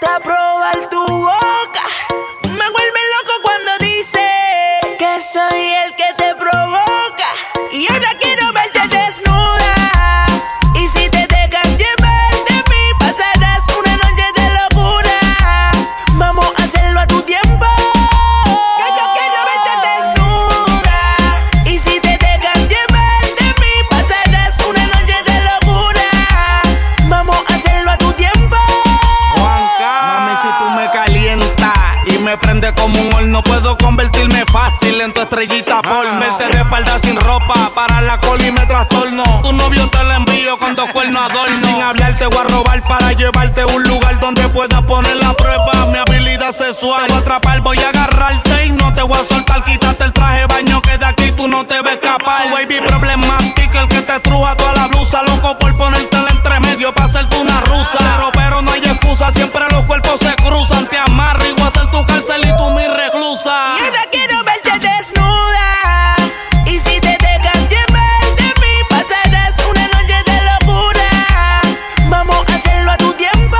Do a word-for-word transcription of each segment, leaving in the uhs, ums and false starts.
gusta probar tu boca. Me vuelve loco cuando dice que soy el que te provoca. Y ahora quiero verte desnuda. Y si te dejan llevar de mí, pasarás una noche de locura. Vamos a hacerlo a tu tiempo. Que yo quiero verte desnuda. Y si te dejan llevar de mí, pasarás una noche de locura. Vamos a hacerlo a tu tiempo. Mami, si tú me calientas y me prendes como un horno, puedo convertirme fácil en tu estrellita porno. Verte de espalda sin ropa, para la cola y me trastorno. Tu novio te la envío con dos cuernos adorno. Sin hablar te voy a robar para llevarte a un lugar donde puedas poner la prueba. Mi habilidad sexual, te voy a atrapar, voy a agarrarte y no te voy a soltar. Quítate el traje de baño que de aquí tú no te ves capaz. Baby problemático, el que te truja toda la blusa. Loco por ponértela entre medio pa' hacerte una rusa. Pero, pero no hay excusa, siempre los cuerpos se cruzan. Te amarro y voy a hacer tu cárcel y tú mi reclusa. Y ahora quiero verte desnuda. Y si te dejan llevar de mí, pasarás una noche de locura. Vamos a hacerlo a tu tiempo.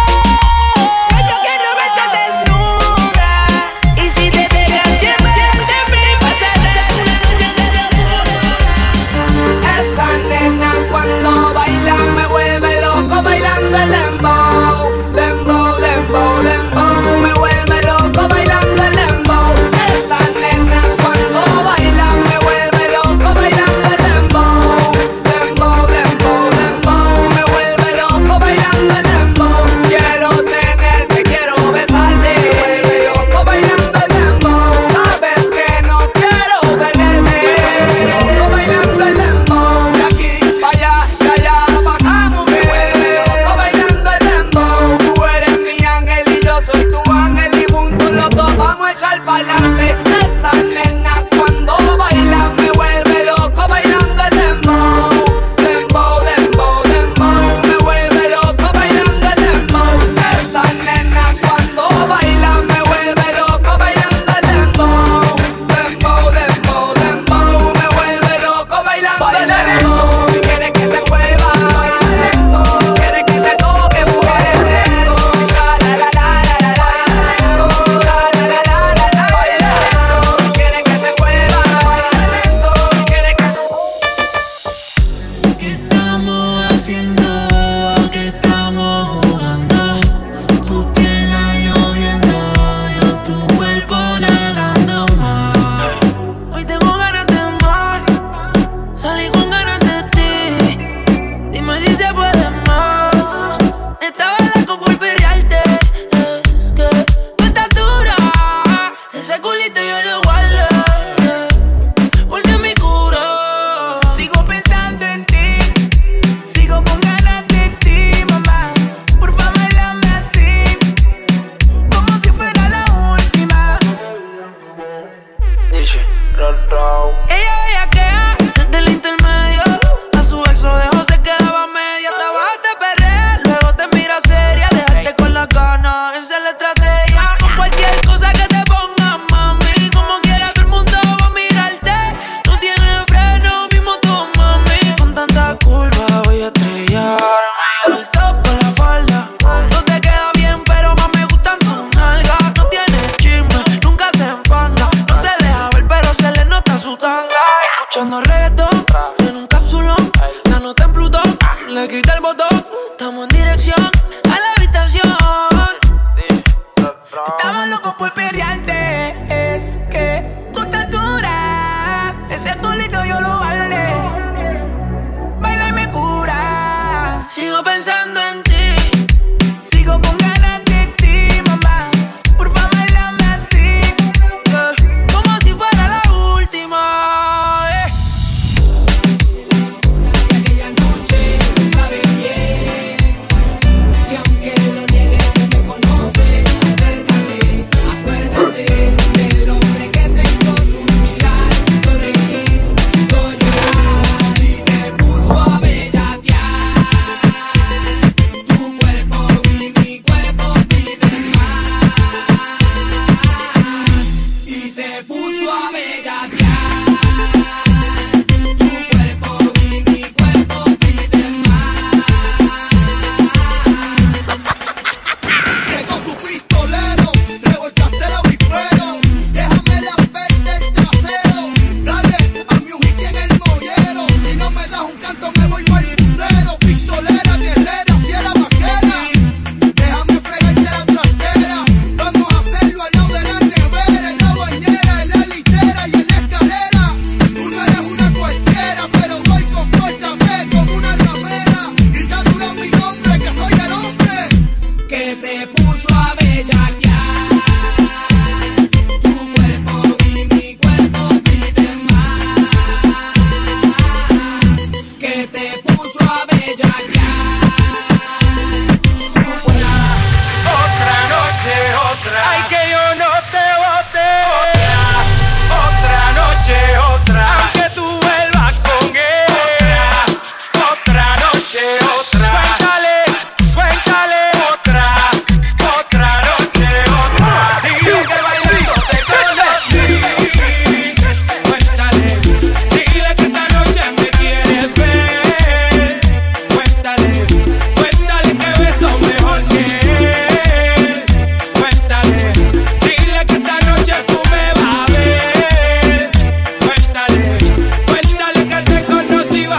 Que yo quiero verte desnuda. Y si te dejan llevar de mí, pasarás una noche de locura. Esa nena cuando baila me vuelve loco bailando el dembow. Dembow, dembow, dembow. Me vuelve loco bailando el dembow. Esa nena cuando baila me vuelve loco bailando el dembow. Dembow, dembow, dembow. Me vuelve loco bailando el dembow. Quiero tenerte, quiero besarte. Me vuelve loco bailando el dembow. Sabes que no quiero perderte. Me vuelve loco bailando el dembow. De aquí pa' allá, de allá pa' acá, mujer. Me vuelve loco bailando el dembow. Tú eres mi ángel y yo soy tu ángel, y juntos los dos vamos a echar pa'lante. Esa nena cuando baila me vuelve loco bailando el dembow. Dembow, dembow, dembow. Me vuelve loco bailando el dembow. Esa nena cuando baila me vuelve loco bailando el dembow. Dembow, dembow, dembow. Me vuelve loco bailando el dembow. Si quieres que te mueva, baila esto. Si quieres que te toque, mujer, es esto. La, la, la, la, la, la, esto. La, la, la, la, la, la, baila esto. Si quieres que te mueva, baila esto. Si quieres que ¿Qué estamos haciendo? ¿A qué estamos jugando? Tu piel la lloviendo, yo tu cuerpo nadando más. Hoy tengo ganas de más, salí con ganas de ti. Dime si se puede más. Estaba loco por perrearte, es que tú estás dura. Ese culito yo lo guardo, eh, porque me cura. Sigo pensando en ti, sigo con ganas de ti, mamá. Por favor, háblame así, como si fuera la última. Dice, Ella bellaquea desde el intermedio. A su ex lo dejó, se quedaba media. Te bajaste a perrear, luego te mira seria. Dejaste con la gana, esa es la estrategia. Con cualquier cosa que te ponga, mami. Como quiera, todo el mundo va a mirarte. No tiene freno, mismo tú, mami. Con tanta culpa voy a estrellar. El top con la falda. No te queda bien, pero más me gustan tus nalgas. No tiene chisme, nunca se enfanga. No se deja ver, pero se le nota su tanga. Escuchando reggaetón en un cápsulón. La nota en Plutón, le quita el botón. Estamos en dirección a la habitación. Estaba loco por perrearte, es que tú estás dura. Ese culito yo lo vale. Baila y me cura. Sigo pensando en ti, sigo con ganas de ti, mamá. Por favor, háblame así, eh, como si fuera la última. eh. Aquella noche, sabe bien.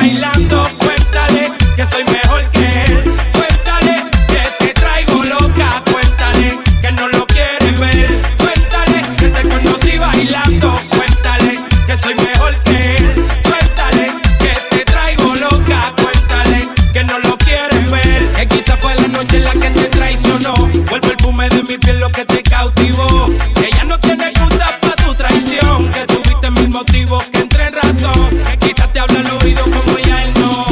bailando, cuéntale que soy mejor que él. Cuéntale que te traigo loca, cuéntale que no lo quieres ver. Cuéntale que te conocí bailando, cuéntale que soy mejor que él. Cuéntale que te traigo loca, cuéntale que no lo quieres ver. Que quizá fue la noche en la que te traicionó, fue el perfume de mi piel lo que te cautivó. Ella no tiene excusa pa' tu traición, que tuviste mil motivos que entré en razón. Que quizás te habla al oído como ya él no,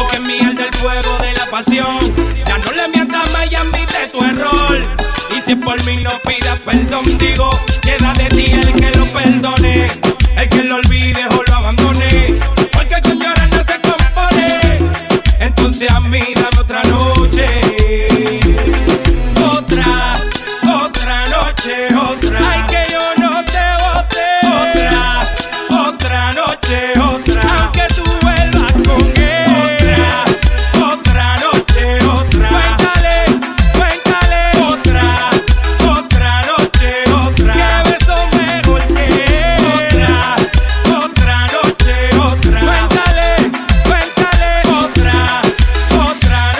o que miel del fuego de la pasión. Ya no le mientas más, ya admite tu error, y si es por mí no pidas perdón. Digo, queda de ti el que lo perdone, el que lo olvide o lo abandone, porque con llorar no se compone. Entonces a mí dame otra noche, otra, otra noche, otra. Ay, que yo no te boté. Otra, otra noche, otra. Aunque tú vuelvas con él. Otra, otra noche, otra. Cuéntale, cuéntale. Otra, otra noche, otra. Que beso mejor que él. Otra, otra noche, otra. Cuéntale, cuéntale. Otra, otra noche,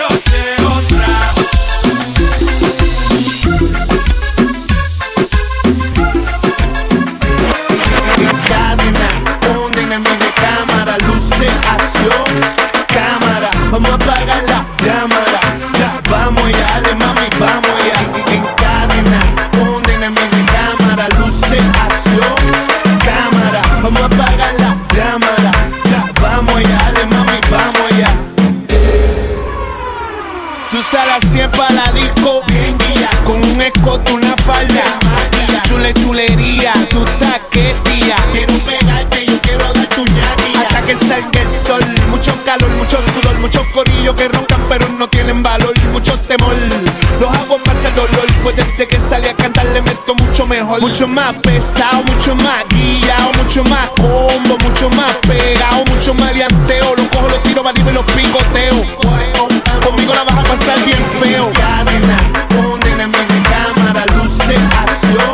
otra. Cadena, pónganme en mi cámara, luce, acción, cámara. Vamos a apagar la cámara, ya, vamos ya, dale mami, vamos ya. En cadena, pónganme en mi cámara, luce, acción, cámara. Vamos a apagar la cámara, ya, vamos ya, dale mami, vamos ya. Tú sales siempre a la disco, bien guía, con un escote, una falda, chule, chulería, tú estás que tía. Quiero pegarte, yo quiero dar tu ñaquilla. Hasta que salga el sol, mucho calor, mucho sudor, muchos corillos que roncan pero no tienen valor, mucho temor, los hago más al dolor. Pues desde que salí a cantar le meto mucho mejor, mucho más pesado, mucho más guillado, mucho más combo, mucho más pegado, mucho más lianteo. Los cojo, los tiro, marido y los picoteo. Conmigo la vas a pasar bien feo. Cadena, pónganme en mi cámara, luce, acción,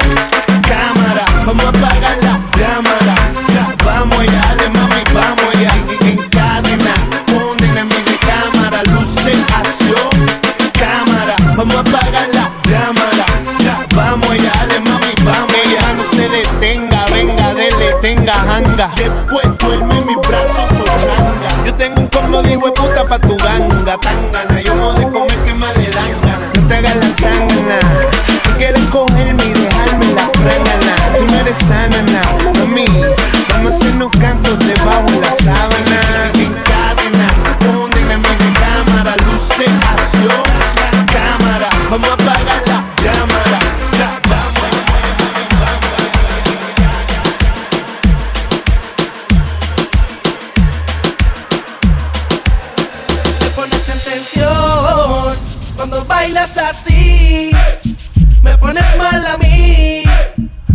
cámara. Vamos a apagar la cámara, ya, vamos ya, dale mami, vamos ya. En cadena, pónganme en mi cámara, luce, acción, cámara. Vamos a apagar la cámara, ya, vamos ya, dale mami, vamos ya. Ella no se detenga, venga, dele, tenga janga. Después duerme en mis brazos o changa. Yo tengo un combo de hueputa pa' tu ganga, tangana. Yo no de comer que más le dan gana. No te hagas la sangana, tú quieres cogerme y dejarme la frangana. Tú no eres sana, na, mami, vamos a hacernos cantos debajo de la sábana. En cadena, pónganme en mi cámara, luce, acción, cámara. Vamos a apagar la cámara, ya, vamos. Te pones en tensión cuando bailas así, me pones mal a mí,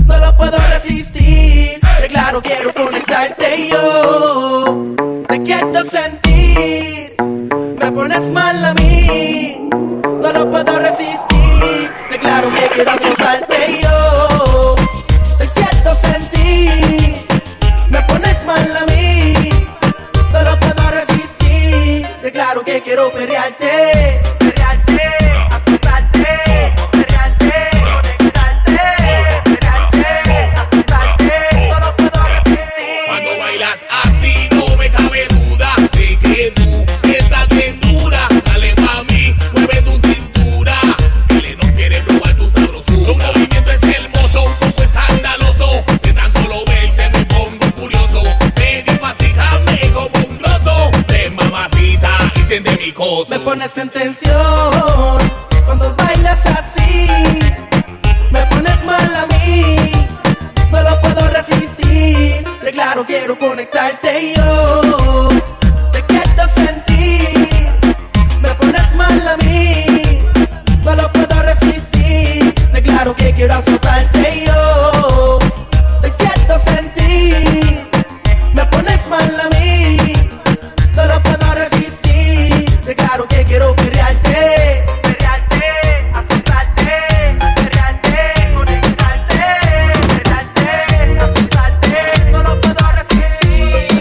no lo puedo resistir. Declaro, quiero conectarte y yo te quiero sentir, me pones mal a mí, no lo puedo resistir. Declaro que quiero soltarte y yo te quiero sentir, me pones mal a mí, no lo puedo resistir. Declaro que quiero perrearte, perrearte, azotarte, perrearte, conectarte, perrearte, azotarte, no lo puedo resistir. Cuando bailas así no me cabe duda de que tú estás bien dura. Dale mami, mueve tu cintura, que le no quiere probar tu sabrosura. Tu movimiento es hermoso, un poco escandaloso, que tan solo verte me pongo furioso. Me despacítame como un grosso, de mamacita y siente mi cosa. Me pones en tensión cuando bailas así, me pones mal a mí, no lo puedo resistir. Declaro, quiero conectarte y yo te quiero sentir, me pones mal a mí, no lo puedo resistir. Declaro que quiero azotarte y yo te quiero sentir, me pones mal a mí, no lo puedo resistir. Declaro que quiero perrearte, perrearte, azotarte, perrearte, conectarte, perrearte, azotarte, no lo puedo resistir.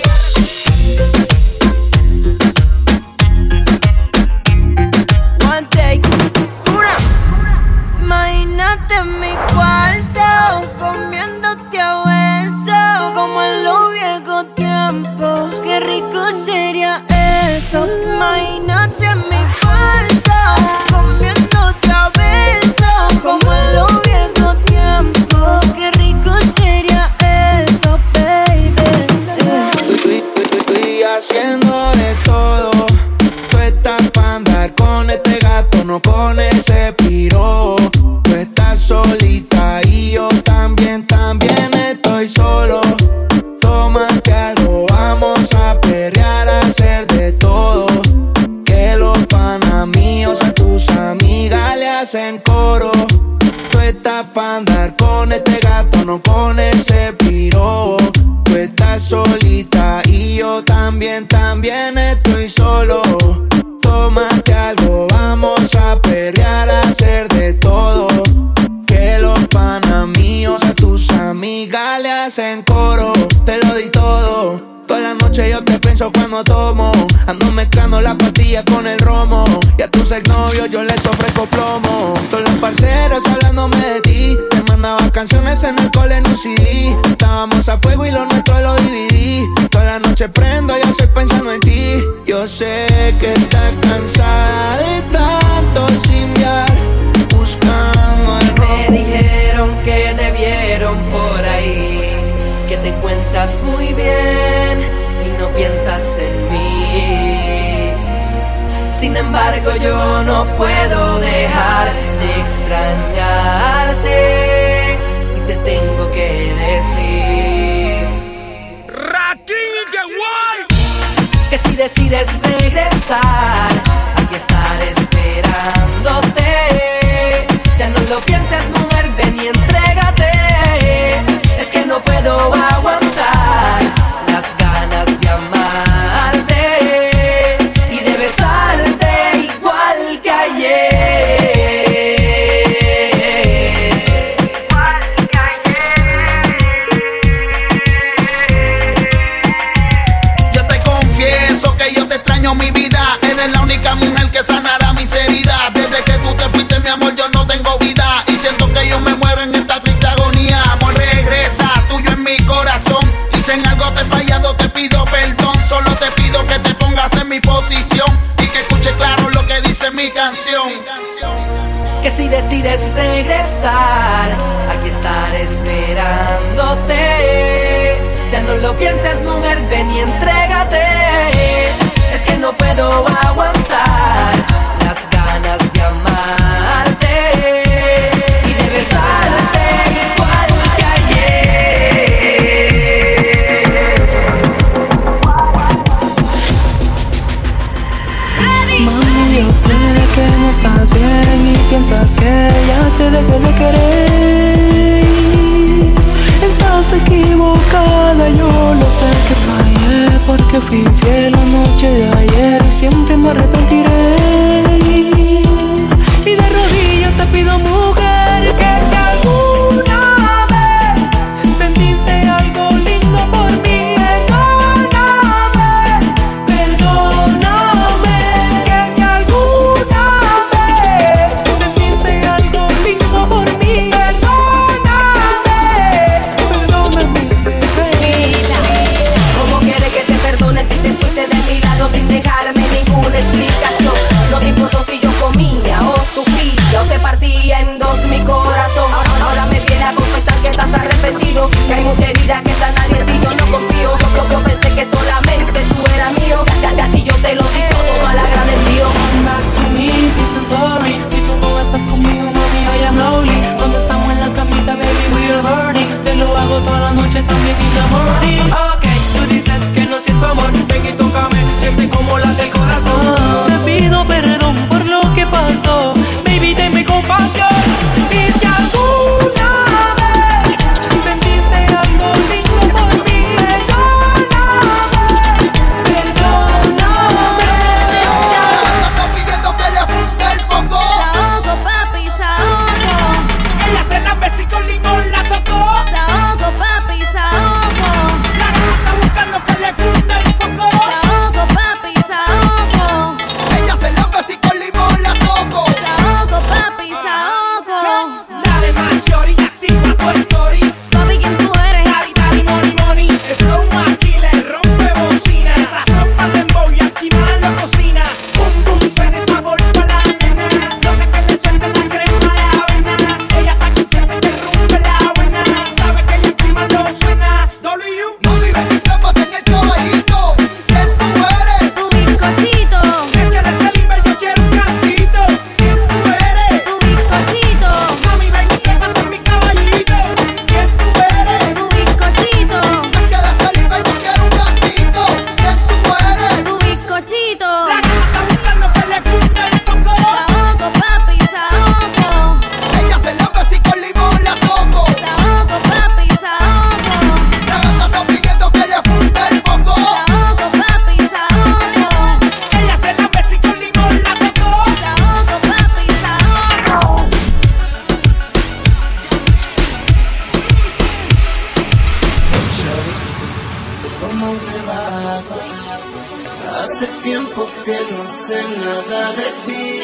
porque no sé nada de ti.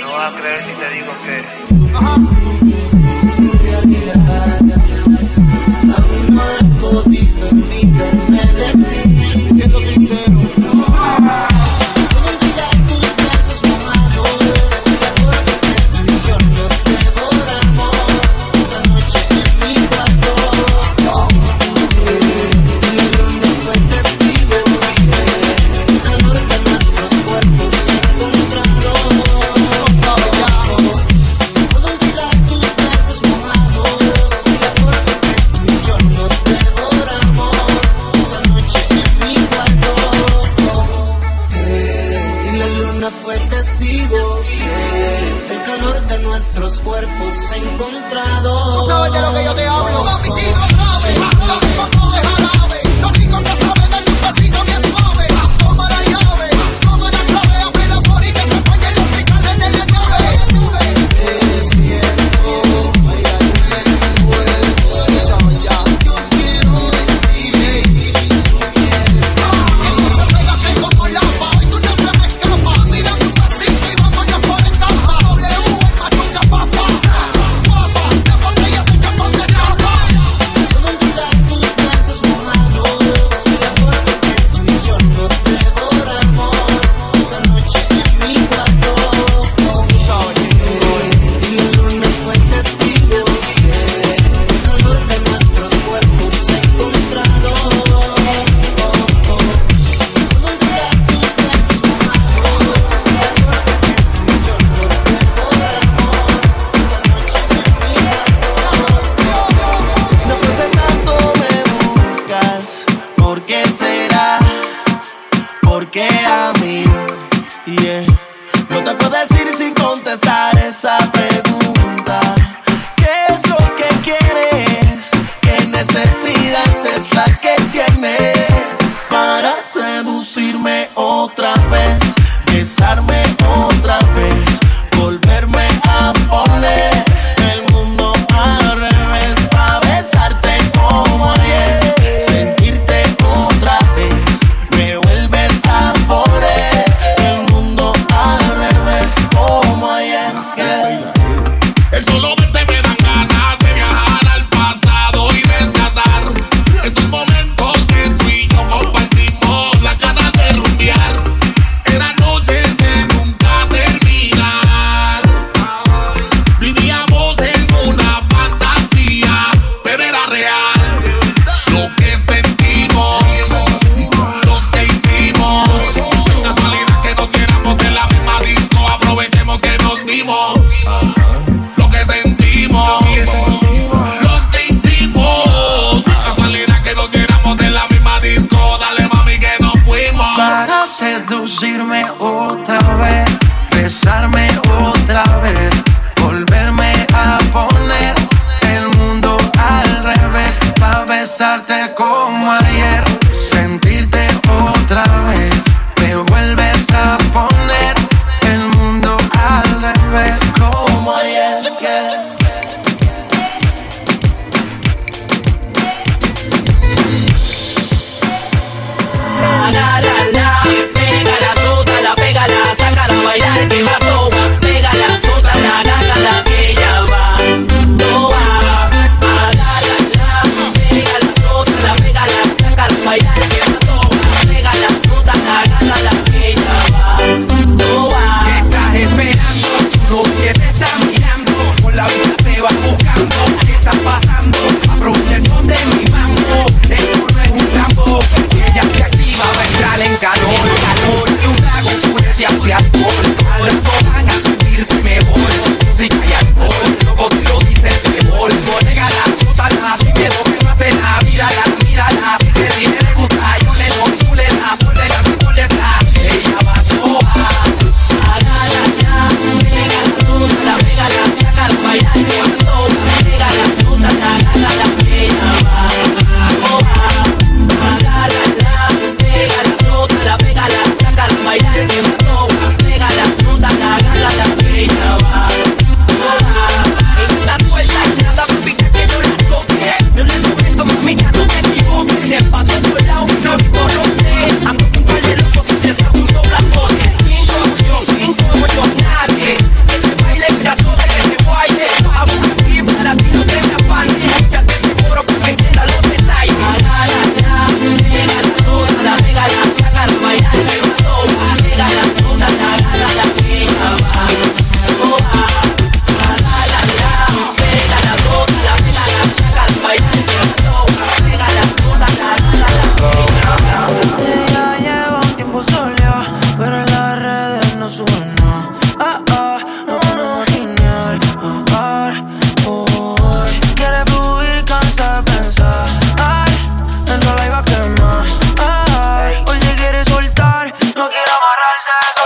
No vas a creer si te digo que Ajá. en realidad aún no he podido olvidarme de ti. Siendo sincero, no.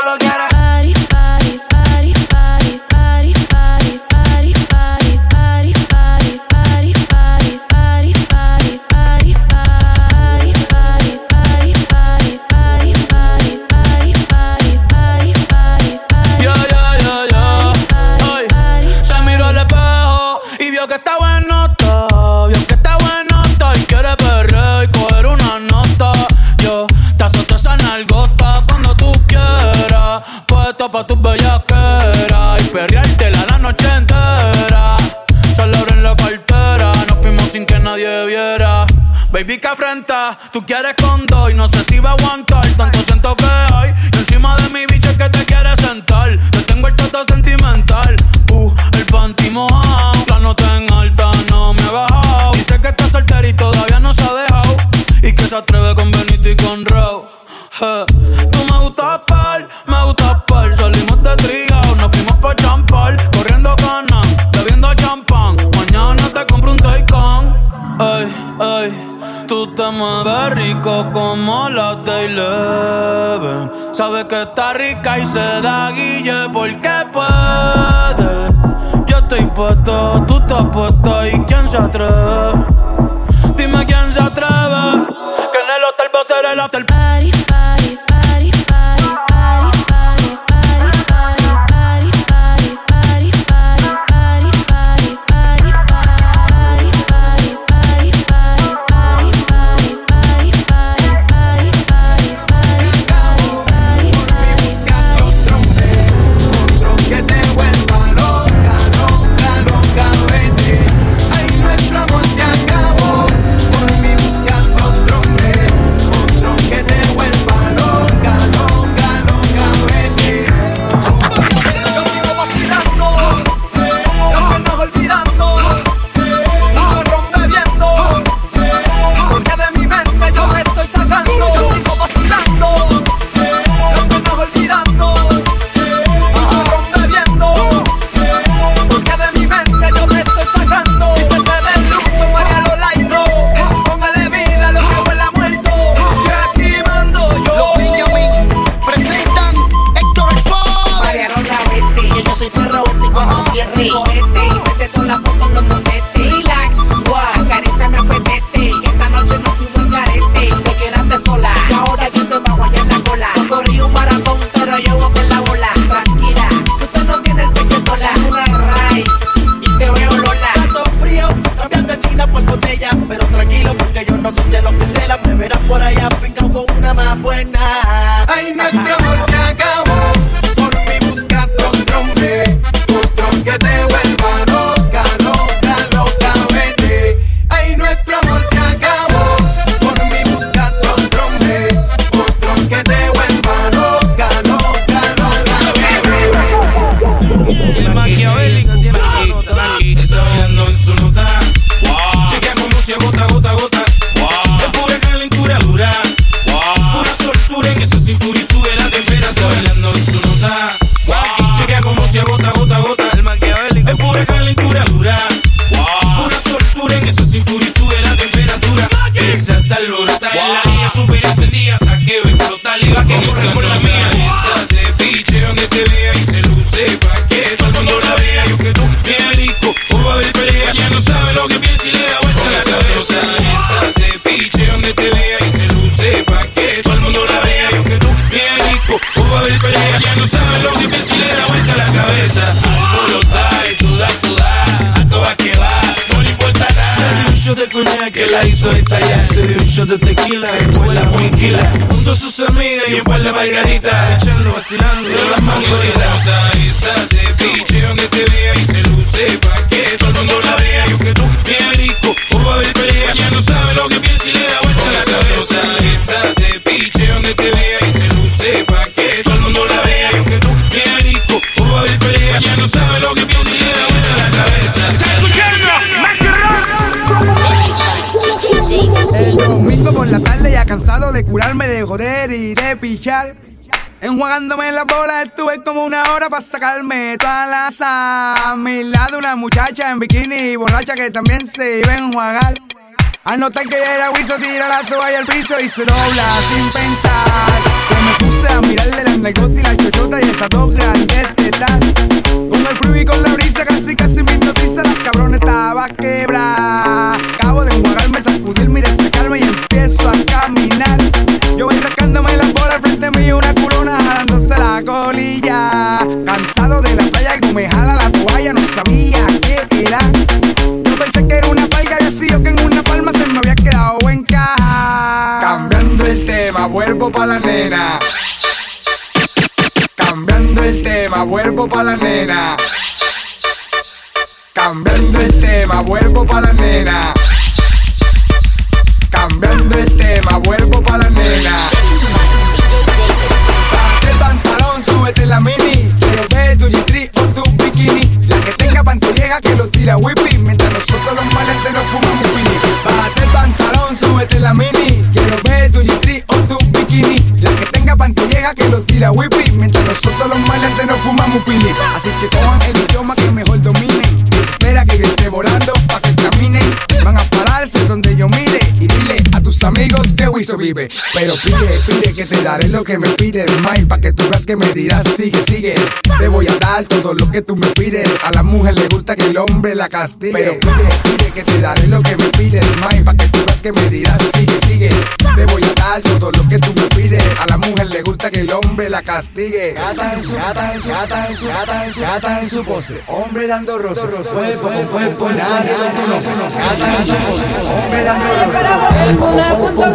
lo quiere. Party, party, party, party, party, party, party, party, party, party, party, party, party, party, party, party, party, party, party, party, party, party, party, party, party, party. Yo, yo, yo, yo. Hoy se miró al espejo y vio que está bueno todo, vio que está bueno todo y quiere perrear y coger una nota. Yo te azoto esa nalgota cuando tú quieras, puesta pa' tus bellaqueras y perreártela la noche entera. Solo en la cartera, nos fuimos sin que nadie viera. Baby, que afrenta, tú quieres con dos y no sé si va a aguantar tanto siento que hay. Y encima de mi bicho es que te quieres sentar. Te tengo el trato sentimental, uh, el panty mojao. La nota en alta no me ha bajado. Dice que está soltera y todavía no se ha dejado y que se atreve con Benito y con Rao. Hey. Tú me gustas par, me gustas par. Salimos de Trigao, nos fuimos pa' champar. Corriendo canas, bebiendo champán. Mañana te compro un Taycan. Ey, ey. Tú te mueves rico como la Taylor. Sabes que está rica y se da guille porque puede. Yo estoy puesto, tú estás puesta. ¿Y quién se atreve? Dime quién se atreve. Que en el hotel va a ser el after party. Que la hizo estallar, se dio un shot de tequila, después la huinquila, junto a sus amigas y un par de margaritas, echando, vacilando, de las mangueritas. Esa te piche donde te vea y se luce pa' que todo el mundo la vea, y aunque tú bien rico, o va a haber pelea, ya no sabe lo que piensa y le da vuelta la cabeza. Esa te piche donde te vea y se luce pa' que todo el mundo la vea, y aunque tú bien rico, o va a haber pelea, ya no sabe lo que piensa y le da vuelta la cabeza. El domingo por la tarde ya cansado de curarme, de joder y de pichar. Enjuagándome las bolas estuve como una hora para sacarme toda la sal. A mi lado una muchacha en bikini borracha que también se iba a enjuagar. Al notar que ya era huizo tira la toalla al piso y se dobla sin pensar. Yo me puse a mirarle las nalgotas y las chochotas corta y esas dos grandes tetas. Con el frío y con la brisa casi casi me hipnotiza. La cabrona estaba quebrada. Acabo de enjuagarme, sacudirme y destacarme y empiezo a caminar. Yo voy sacándome la bola, frente mío una culona jalándose la colilla. Cansado de la playa, algo me jala la toalla, no sabía qué era. Yo pensé que era una falga, yo sí, yo que en una palma se me había quedado en caja. Cambiando el tema, vuelvo pa' la nena. Cambiando el tema, vuelvo pa' la nena. Cambiando el tema, vuelvo pa' la nena. Cambiando el tema, vuelvo pa' la nena. Bájate el pantalón, súbete la mini. Quiero ver tu G tres o tu bikini. La que tenga pantolleja que lo tira whippy. Mientras nosotros los maletes nos fumamos pini. Bájate el pantalón, súbete la mini. Quiero ver tu G tres o tu bikini. La que tenga pantolleja que lo tira whippy. Mientras nosotros los maletes nos fumamos pini. Así que cojan el idioma que mejor dominen. Espera que yo esté volando pa' que caminen. Van a pararse donde yo mire. Y dile a tus amigos que Wiso vive. Pero pide, pide que te daré lo que me pides, Mike, pa' que tú veas que me dirás sigue, sigue. Te voy a dar todo lo que tú me pides. A la mujer le gusta que el hombre la castigue. Pero pide, pide que te daré lo que me pides, Mike, pa' que tú veas que me dirás sigue, sigue. Te voy a dar todo lo que tú me pides. A la mujer le gusta que el hombre la castigue. Gata en su, gata en su, gata en su, gata en su, gata en su pose. Hombre dando roce. Cuerpo con cuerpo, nadie lo conoce. Gata en su pose. Hombre dando roce. Todo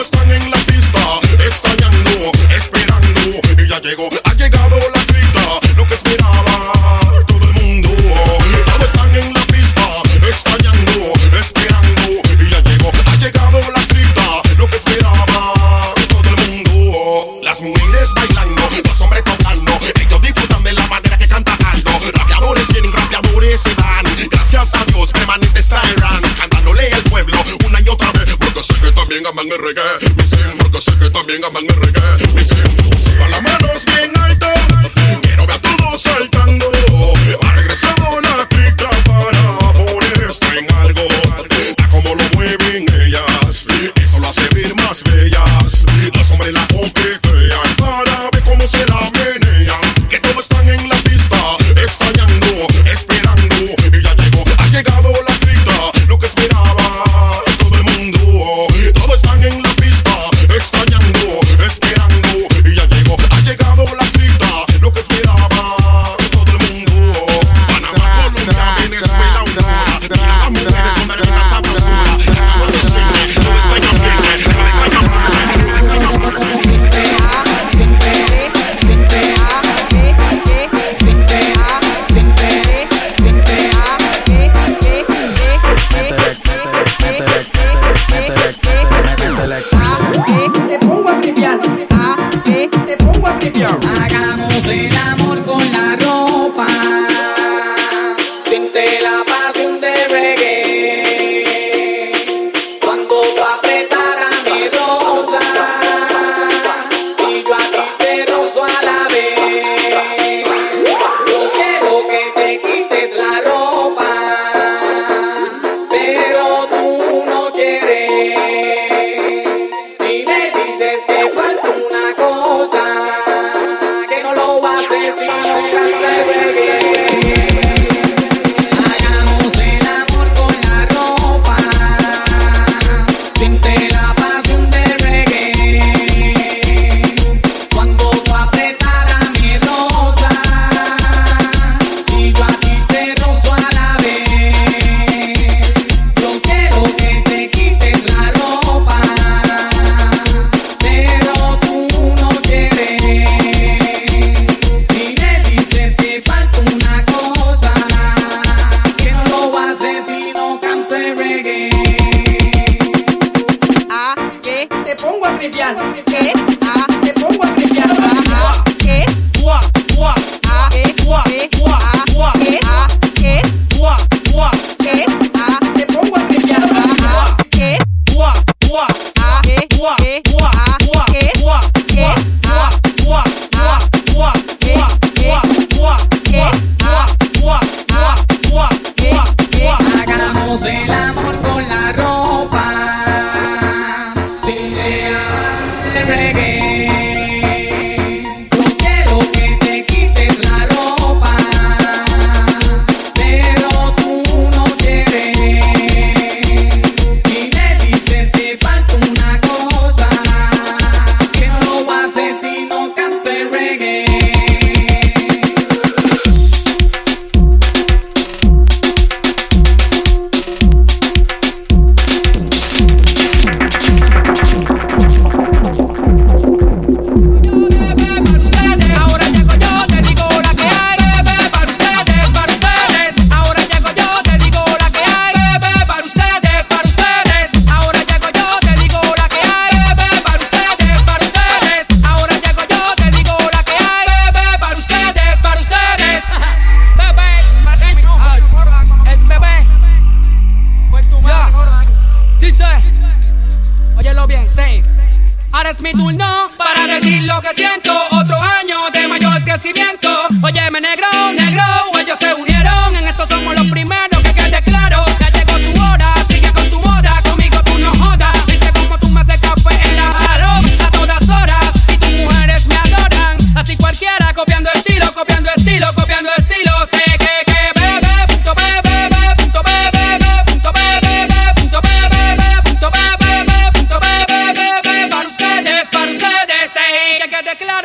están en la pista, extrañando. Hagamos el amor con la ropa. Siente la pasión de reggae. Cuando tú apretaras mi rosa y yo a ti te rozo a la vez. Yo quiero que te quites la ropa, pero tú no quieres. Y me dices que falta una cosa. Hagamos el amor con la ropa, siente la pasión de reggae. Cuando tú apretaras mi rosa y yo a ti te rozo a la vez. Yo quiero que te quites la ropa, pero tú no quieres.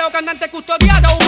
Cantante custodiado.